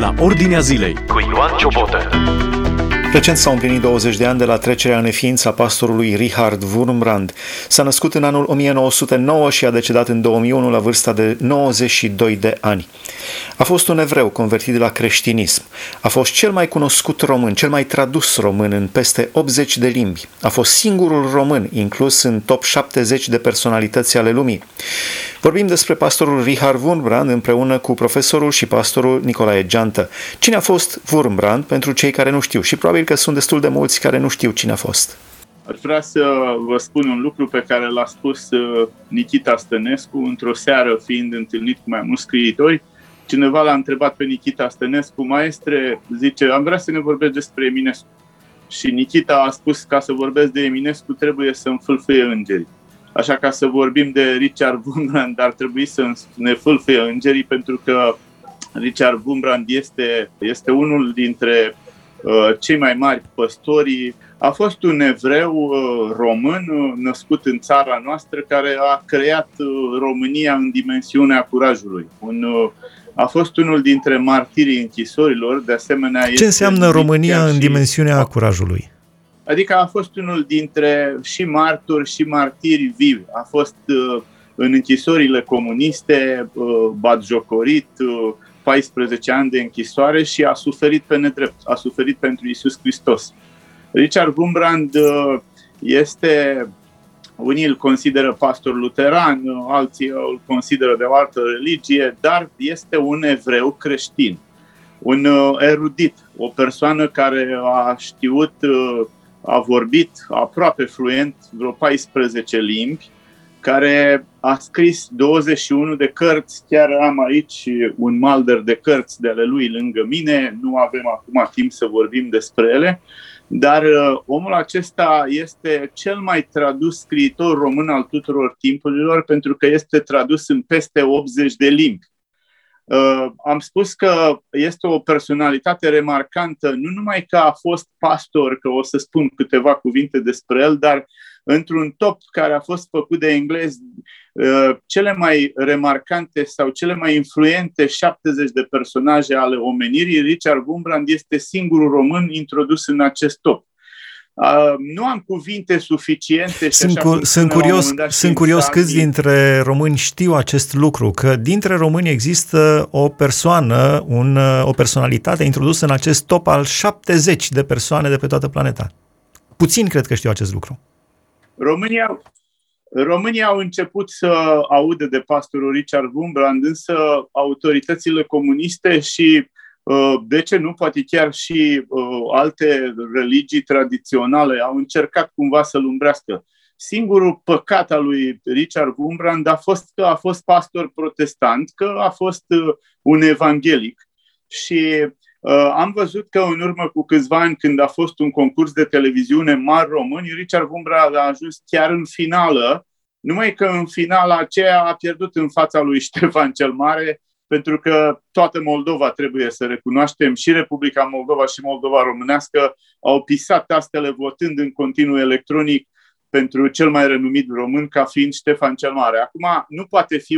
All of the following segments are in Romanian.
la Ordinea Zilei cu Ioan Ciobotă. Recent s-au împlinit 20 de ani de la trecerea în neființă a pastorului Richard Wurmbrand. S-a născut în anul 1909 și a decedat în 2001 la vârsta de 92 de ani. A fost un evreu convertit la creștinism. A fost cel mai cunoscut român, cel mai tradus român în peste 80 de limbi. A fost singurul român inclus în top 70 de personalități ale lumii. Vorbim despre pastorul Richard Wurmbrand împreună cu profesorul și pastorul Nicolae Geantă. Cine a fost Wurmbrand pentru cei care nu știu? Și probabil că sunt destul de mulți care nu știu cine a fost. Ar vrea să vă spun un lucru pe care l-a spus Nichita Stănescu într-o seară, fiind întâlnit cu mai mulți scriitori. Cineva l-a întrebat pe Nichita Stănescu: maestre, zice, am vrea să ne vorbești despre Eminescu. Și Nichita a spus: ca să vorbesc de Eminescu trebuie să înfâlfâie îngerii. Așa, ca să vorbim de Richard Wurmbrand ar trebui să ne fâlfâie îngerii, pentru că Richard Wurmbrand este unul dintre cei mai mari păstorii. A fost un evreu român născut în țara noastră, care a creat România în dimensiunea curajului. A fost unul dintre martirii închisorilor, de asemenea... Ce înseamnă România în dimensiunea curajului? Adică a fost unul dintre și martori și martiri vivi. A fost în închisorile comuniste, batjocorit, 14 ani de închisoare și a suferit pe nedrept, a suferit pentru Iisus Hristos. Richard Wurmbrand este, unii îl consideră pastor luteran, alții îl consideră de o altă religie, dar este un evreu creștin, un erudit, o persoană care a știut, a vorbit aproape fluent vreo 14 limbi, care a scris 21 de cărți, chiar am aici un malder de cărți de ale lui lângă mine, nu avem acum timp să vorbim despre ele, dar omul acesta este cel mai tradus scriitor român al tuturor timpurilor, pentru că este tradus în peste 80 de limbi. Am spus că este o personalitate remarcantă, nu numai că a fost pastor, că o să spun câteva cuvinte despre el, dar într-un top care a fost făcut de englezi, cele mai remarcante sau cele mai influente 70 de personaje ale omenirii, Richard Wurmbrand este singurul român introdus în acest top. Nu am cuvinte suficiente. Sunt curios câți dintre români știu acest lucru, că dintre români există o persoană, o personalitate introdusă în acest top al 70 de persoane de pe toată planeta. Puțin cred că știu acest lucru. România au început să audă de pastorul Richard Wurmbrand, însă autoritățile comuniste și, de ce nu, poate chiar și alte religii tradiționale au încercat cumva să-l umbrească. Singurul păcat al lui Richard Wurmbrand a fost că a fost pastor protestant, că a fost un evanghelic. Și am văzut că în urmă cu câțiva ani, când a fost un concurs de televiziune Mari Români, Richard Wurmbrand a ajuns chiar în finală, numai că în finala aceea a pierdut în fața lui Ștefan cel Mare, pentru că toată Moldova, trebuie să recunoaștem, și Republica Moldova și Moldova Românească au pisat tastele votând în continuu electronic pentru cel mai renumit român ca fiind Ștefan cel Mare. Acum nu poate fi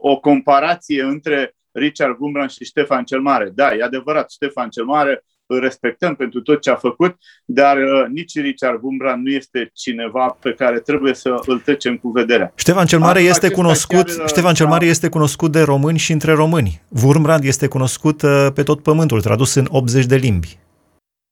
o comparație între Richard Wurmbrand și Ștefan cel Mare. Da, e adevărat, Ștefan cel Mare îl respectăm pentru tot ce a făcut, dar nici Richard Wurmbrand nu este cineva pe care trebuie să îl trecem cu vederea. Ștefan cel Mare este cunoscut de români și între români. Wurmbrand este cunoscut pe tot pământul, tradus în 80 de limbi.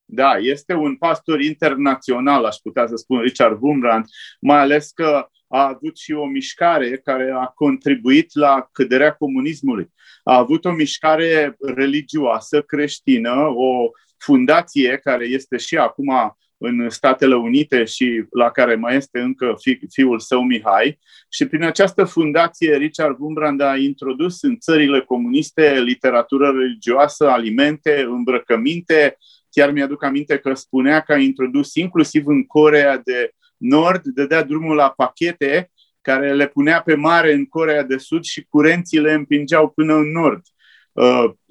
Da, este un pastor internațional, aș putea să spun, Richard Wurmbrand, mai ales că a avut și o mișcare care a contribuit la căderea comunismului. A avut o mișcare religioasă creștină, o fundație care este și acum în Statele Unite și la care mai este încă fiul său Mihai. Și prin această fundație Richard Wurmbrand a introdus în țările comuniste literatură religioasă, alimente, îmbrăcăminte. Chiar mi-aduc aminte că spunea că a introdus inclusiv în Coreea de Nord, dădea drumul la pachete care le punea pe mare în Coreea de Sud și curenții le împingeau până în Nord.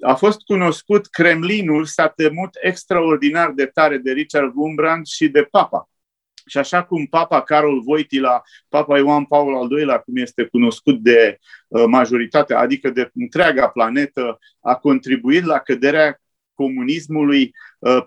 A fost cunoscut, Kremlinul s-a temut extraordinar de tare de Richard Wurmbrand și de Papa. Și așa cum papa Carol Voitila, papa Ioan Paul al II-lea, cum este cunoscut de majoritatea, adică de întreaga planetă, a contribuit la căderea comunismului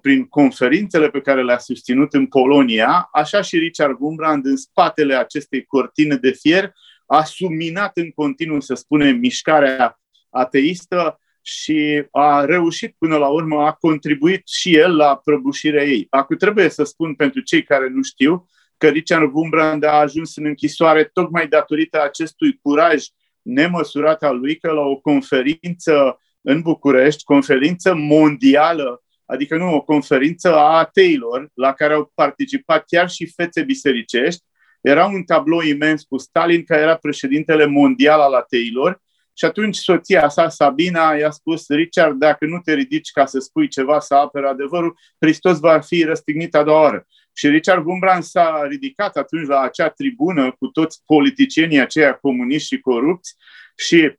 prin conferințele pe care le-a susținut în Polonia, așa și Richard Wurmbrand, în spatele acestei cortine de fier, a subminat în continuu, să spunem, mișcarea ateistă și a reușit până la urmă, a contribuit și el la prăbușirea ei. Acum trebuie să spun pentru cei care nu știu că Richard Wurmbrand a ajuns în închisoare tocmai datorită acestui curaj nemăsurat al lui, că la o conferință în București, conferință mondială, adică nu, o conferință a ateilor, la care au participat chiar și fețe bisericești, era un tablou imens cu Stalin, care era președintele mondial al ateilor, și atunci soția sa, Sabina, i-a spus: Richard, dacă nu te ridici ca să spui ceva, să apere adevărul, Hristos va fi răstignit a doua oară. Și Richard Wurmbrand s-a ridicat atunci la acea tribună cu toți politicienii aceia comuniști și corupți și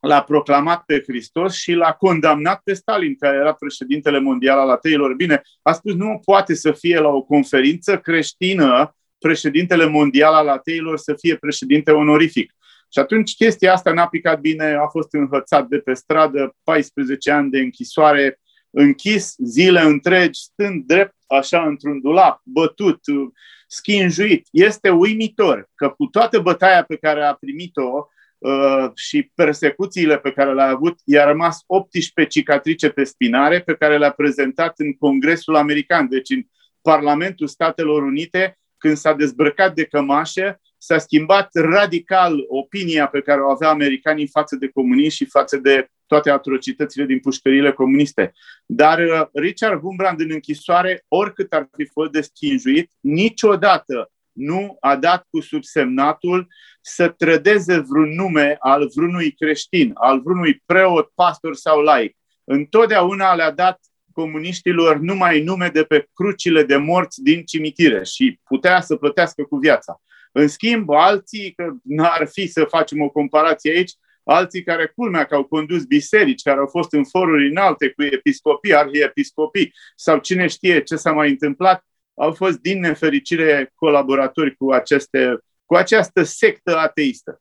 l-a proclamat pe Hristos și l-a condamnat pe Stalin, care era președintele mondial al ateilor. Bine, a spus, nu poate să fie la o conferință creștină președintele mondial al ateilor să fie președinte onorific. Și atunci chestia asta n-a picat bine, a fost înhățat de pe stradă, 14 ani de închisoare, închis zile întregi, stând drept așa într-un dulap, bătut, schinjuit. Este uimitor că cu toată bătaia pe care a primit-o și persecuțiile pe care le-a avut, i-a rămas 18 cicatrice pe spinare pe care le-a prezentat în Congresul American, deci în Parlamentul Statelor Unite, când s-a dezbrăcat de cămașă. S-a schimbat radical opinia pe care o avea americanii față de comuniști și față de toate atrocitățile din pușcăriile comuniste. Dar Richard Wurmbrand în închisoare, oricât ar fi fost de schinjuit, niciodată nu a dat cu subsemnatul să trădeze vreun nume al vreunui creștin, al vreunui preot, pastor sau laic. Întotdeauna le-a dat comuniștilor numai nume de pe crucile de morți din cimitire și putea să plătească cu viața. În schimb, alții, că n-ar fi să facem o comparație aici, alții care, culmea, că au condus biserici, care au fost în foruri înalte cu episcopii, arhiepiscopii sau cine știe ce s-a mai întâmplat, au fost din nefericire colaboratori cu această sectă ateistă.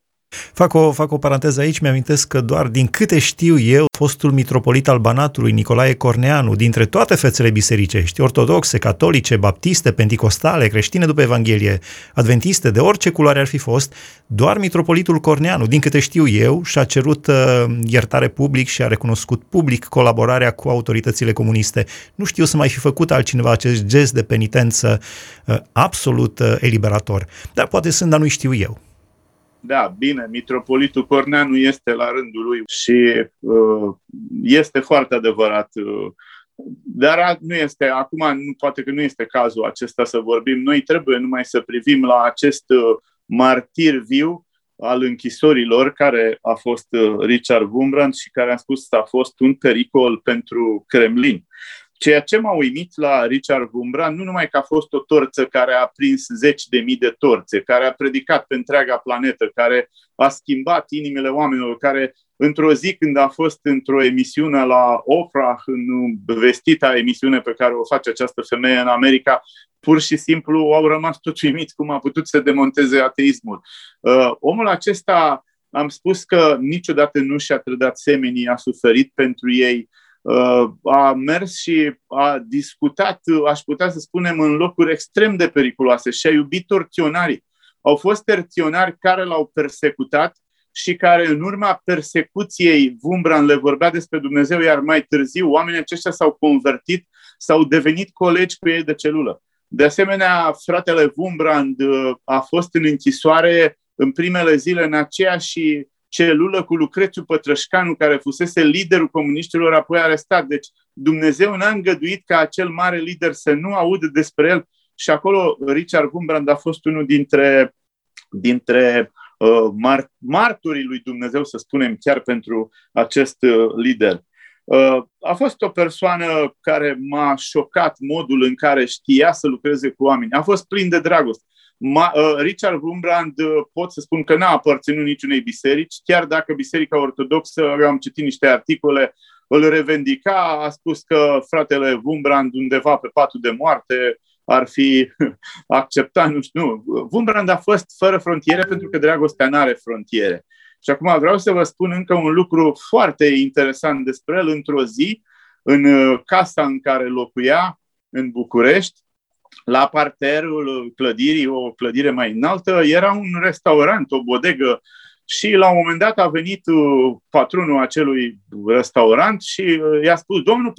Fac o paranteză aici, mi-amintesc că doar din câte știu eu, fostul mitropolit al Banatului, Nicolae Corneanu, dintre toate fețele bisericești, ortodoxe, catolice, baptiste, penticostale, creștine după Evanghelie, adventiste, de orice culoare ar fi fost, doar mitropolitul Corneanu, din câte știu eu, și-a cerut iertare public și a recunoscut public colaborarea cu autoritățile comuniste. Nu știu să mai fi făcut altcineva acest gest de penitență absolut eliberator, dar poate sunt, dar nu știu eu. Da, bine, mitropolitul Corneanu este la rândul lui și este foarte adevărat, dar nu este, acum poate că nu este cazul acesta să vorbim. Noi trebuie numai să privim la acest martir viu al închisorilor care a fost Richard Wurmbrand și care, am spus, a fost un pericol pentru Kremlin. Ceea ce m-a uimit la Richard Wurmbrand, nu numai că a fost o torță care a prins 10.000 de torțe, care a predicat pe întreaga planetă, care a schimbat inimile oamenilor, care într-o zi când a fost într-o emisiune la Oprah, în vestita emisiune pe care o face această femeie în America, pur și simplu au rămas toți uimiți cum a putut să demonteze ateismul. Omul acesta, am spus că niciodată nu și-a trădat semenii, a suferit pentru ei, a mers și a discutat, aș putea să spunem, în locuri extrem de periculoase și a iubit torționarii. Au fost torționari care l-au persecutat și care în urma persecuției Wurmbrand le vorbea despre Dumnezeu, iar mai târziu oamenii aceștia s-au convertit, s-au devenit colegi cu ei de celulă. De asemenea, fratele Wurmbrand a fost în închisoare în primele zile în aceeași celulă cu Lucrețiu Pătrășcanu, care fusese liderul comuniștilor, apoi arestat. Deci Dumnezeu n-a îngăduit ca acel mare lider să nu audă despre el și acolo Richard Wurmbrand a fost unul dintre marturii lui Dumnezeu, să spunem, chiar pentru acest lider. A fost o persoană care m-a șocat modul în care știa să lucreze cu oameni. A fost plin de dragoste. Richard Wurmbrand, pot să spun că n-a aparținut niciunei biserici, chiar dacă Biserica Ortodoxă, eu am citit niște articole, îl revendica, a spus că fratele Wurmbrand undeva pe patul de moarte ar fi acceptat, nu știu, nu. Wurmbrand a fost fără frontiere pentru că dragostea n-are frontiere. Și acum vreau să vă spun încă un lucru foarte interesant despre el. Într-o zi, în casa în care locuia, în București, la parterul clădirii, o clădire mai înaltă, era un restaurant, o bodegă. Și la un moment dat a venit patronul acelui restaurant și i-a spus: domnul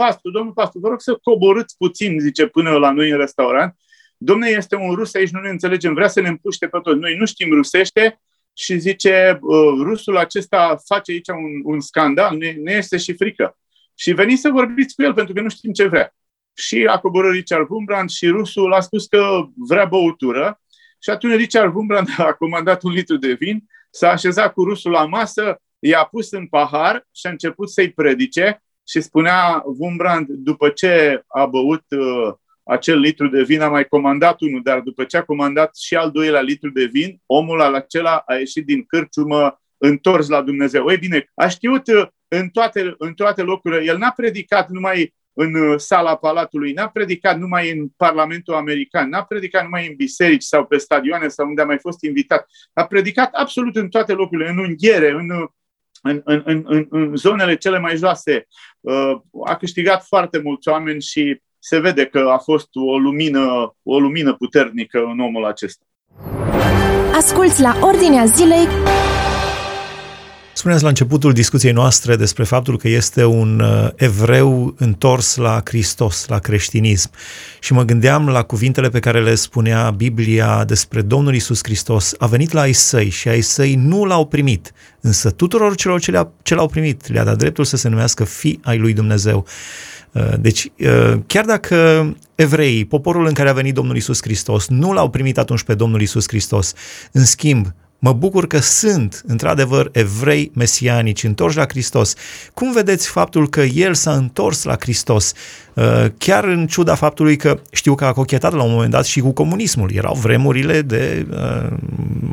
Pastu, vă rog să coborâți puțin, zice, până la noi în restaurant. Domne, este un rus aici, nu ne înțelegem, vrea să ne împuște pe toți. Noi nu știm rusește și, zice, rusul acesta face aici un scandal, ne este și frică. Și veniți să vorbiți cu el, pentru că nu știm ce vrea. Și a coborât Richard Wurmbrand și rusul a spus că vrea băutură. Și atunci Richard Wurmbrand a comandat 1 litru de vin, s-a așezat cu rusul la masă, i-a pus în pahar și a început să-i predice. Și spunea Wurmbrand, după ce a băut acel litru de vin, a mai comandat unul, dar după ce a comandat și al 2-lea litru de vin, omul acela a ieșit din cârciumă întors la Dumnezeu. Ei bine, a știut în toate locurile. El n-a predicat numai în sala Palatului, n-a predicat numai în Parlamentul American, n-a predicat numai în biserici sau pe stadioane sau unde a mai fost invitat. A predicat absolut în toate locurile, în unghiere, în zonele cele mai joase. A câștigat foarte mulți oameni și se vede că a fost o lumină puternică în omul acesta. Asculți La Ordinea Zilei. Spuneați la începutul discuției noastre despre faptul că este un evreu întors la Hristos, la creștinism. Și mă gândeam la cuvintele pe care le spunea Biblia despre Domnul Iisus Hristos. A venit la ai săi și ai săi nu l-au primit, însă tuturor celor ce l-au primit le-a dat dreptul să se numească fii ai lui Dumnezeu. Deci, chiar dacă evreii, poporul în care a venit Domnul Iisus Hristos, nu l-au primit atunci pe Domnul Iisus Hristos, în schimb, mă bucur că sunt, într-adevăr, evrei mesianici, întorși la Hristos. Cum vedeți faptul că el s-a întors la Hristos? Chiar în ciuda faptului că știu că a cochetat la un moment dat și cu comunismul. Erau vremurile de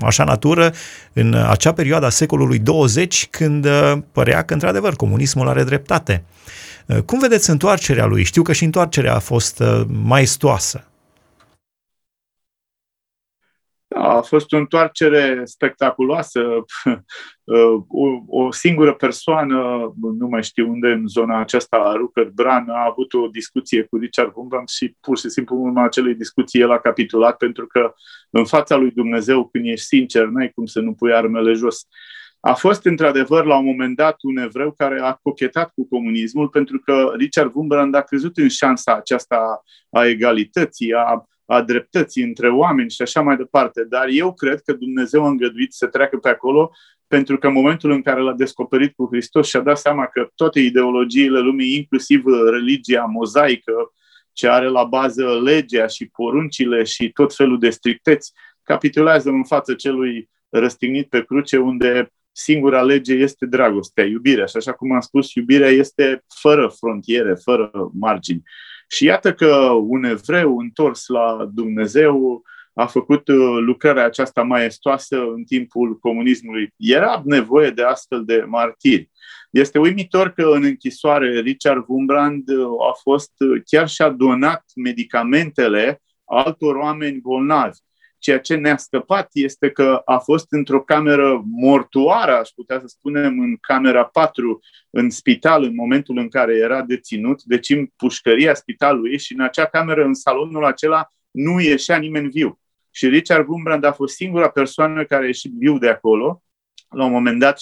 așa natură în acea perioadă a secolului 20, când părea că, într-adevăr, comunismul are dreptate. Cum vedeți întoarcerea lui? Știu că și întoarcerea a fost maestoasă. A fost o întoarcere spectaculoasă. O singură persoană, nu mai știu unde, în zona aceasta, Rupert Brand, a avut o discuție cu Richard Wurmbrand și pur și simplu în urma acelei discuții el a capitulat, pentru că în fața lui Dumnezeu, când ești sincer, n-ai cum să nu pui armele jos. A fost într-adevăr la un moment dat un evreu care a cochetat cu comunismul, pentru că Richard Wurmbrand a crezut în șansa aceasta a egalității, a dreptății între oameni și așa mai departe. Dar eu cred că Dumnezeu a îngăduit să treacă pe acolo, pentru că în momentul în care l-a descoperit cu Hristos și a dat seama că toate ideologiile lumii, inclusiv religia mozaică, ce are la bază legea și poruncile și tot felul de stricteți, capitulează în fața celui răstignit pe cruce, unde singura lege este dragostea, iubirea. Și așa cum am spus, iubirea este fără frontiere, fără margini. Și iată că un evreu întors la Dumnezeu a făcut lucrarea aceasta maestoasă în timpul comunismului. Era nevoie de astfel de martiri. Este uimitor că în închisoare Richard Wurmbrand a fost, chiar și-a donat medicamentele altor oameni bolnavi. Ceea ce ne-a scăpat este că a fost într-o cameră mortuară, aș putea să spunem, în camera 4, în spital, în momentul în care era deținut, deci în pușcăria spitalului, și în acea cameră, în salonul acela, nu ieșea nimeni viu. Și Richard Wurmbrand a fost singura persoană care a ieșit viu de acolo. La un moment dat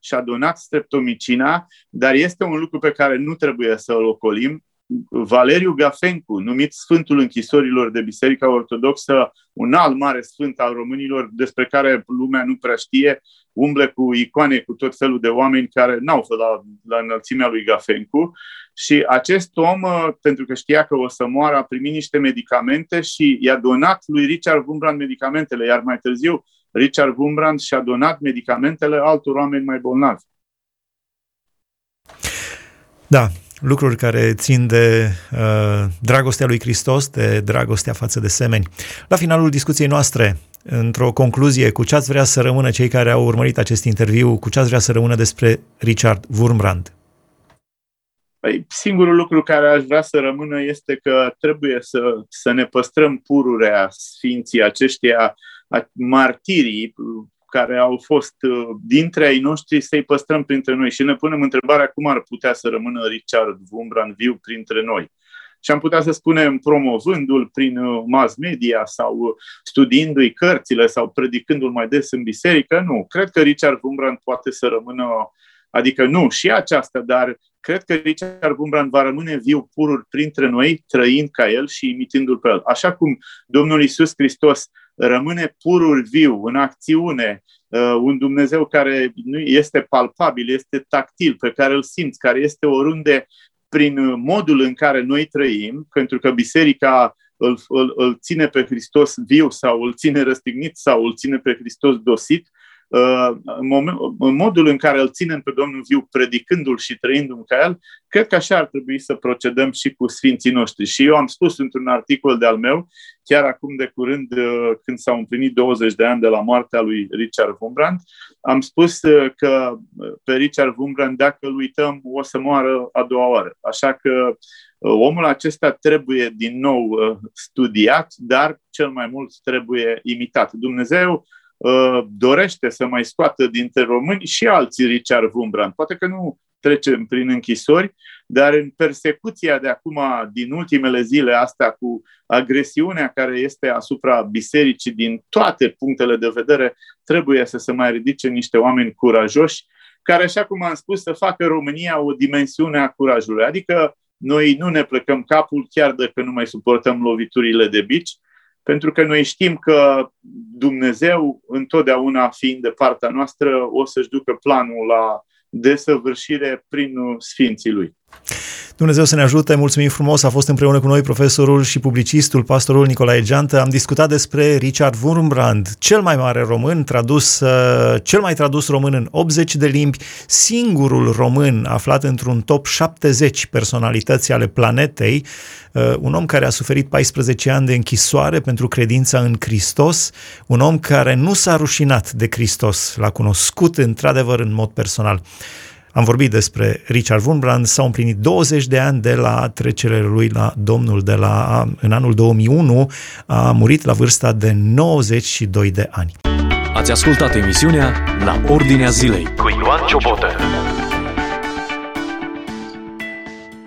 și-a donat streptomicina, dar este un lucru pe care nu trebuie să-l ocolim. Valeriu Gafencu, numit Sfântul Închisorilor de Biserica Ortodoxă, un alt mare sfânt al românilor despre care lumea nu prea știe, umble cu icoane, cu tot felul de oameni care n-au fost la înălțimea lui Gafencu. Și acest om, pentru că știa că o să moară, a primit niște medicamente și i-a donat lui Richard Wurmbrand medicamentele, iar mai târziu Richard Wurmbrand și-a donat medicamentele altor oameni mai bolnavi. Da. Lucruri care țin de dragostea lui Hristos, de dragostea față de semeni. La finalul discuției noastre, într-o concluzie, cu ce ați vrea să rămână cei care au urmărit acest interviu, cu ce ați vrea să rămână despre Richard Wurmbrand? Păi, singurul lucru care aș vrea să rămână este că trebuie să ne păstrăm pururea sfinții aceștia, martirii care au fost dintre ai noștri, să-i păstrăm printre noi și ne punem întrebarea cum ar putea să rămână Richard Wurmbrand viu printre noi. Și am putea să spunem promovându-l prin mass media sau studiindu-i cărțile sau predicându-l mai des în biserică. Nu, cred că Richard Wurmbrand poate să rămână, adică nu și aceasta, dar cred că Richard Wurmbrand va rămâne viu purul printre noi, trăind ca el și imitindu-l pe el. Așa cum Domnul Iisus Hristos rămâne purul viu, în acțiune, un Dumnezeu care nu este palpabil, este tactil, pe care îl simți, care este oriunde prin modul în care noi trăim, pentru că biserica îl ține pe Hristos viu sau îl ține răstignit sau îl ține pe Hristos dosit, în modul în care îl ținem pe Domnul viu, predicându-l și trăindu-l ca el, cred că așa ar trebui să procedăm și cu sfinții noștri. Și eu am spus într-un articol de-al meu, chiar acum de curând, când s-au împlinit 20 de ani de la moartea lui Richard Wurmbrand, am spus că pe Richard Wurmbrand, dacă îl uităm, o să moară a doua oară. Așa că omul acesta trebuie din nou studiat, dar cel mai mult trebuie imitat. Dumnezeu dorește să mai scoată dintre români și alții Richard Wurmbrand. Poate că nu trecem prin închisori, dar în persecuția de acum, din ultimele zile astea, cu agresiunea care este asupra bisericii din toate punctele de vedere, trebuie să se mai ridice niște oameni curajoși, care, așa cum am spus, să facă România o dimensiune a curajului. Adică noi nu ne plecăm capul chiar dacă nu mai suportăm loviturile de bici, pentru că noi știm că Dumnezeu, întotdeauna fiind de partea noastră, o să-și ducă planul la desăvârșire prin sfinții lui. Dumnezeu să ne ajute, mulțumim frumos, a fost împreună cu noi profesorul și publicistul, pastorul Nicolae Geantă. Am discutat despre Richard Wurmbrand, cel mai mare român, cel mai tradus român în 80 de limbi, singurul român aflat într-un top 70 personalități ale planetei, un om care a suferit 14 ani de închisoare pentru credința în Hristos, un om care nu s-a rușinat de Hristos, l-a cunoscut într-adevăr în mod personal. Am vorbit despre Richard Wurmbrand, s-au împlinit 20 de ani de la trecerea lui la Domnul, în anul 2001, a murit la vârsta de 92 de ani. Ați ascultat emisiunea La Ordinea Zilei cu Ioan Ciobotă.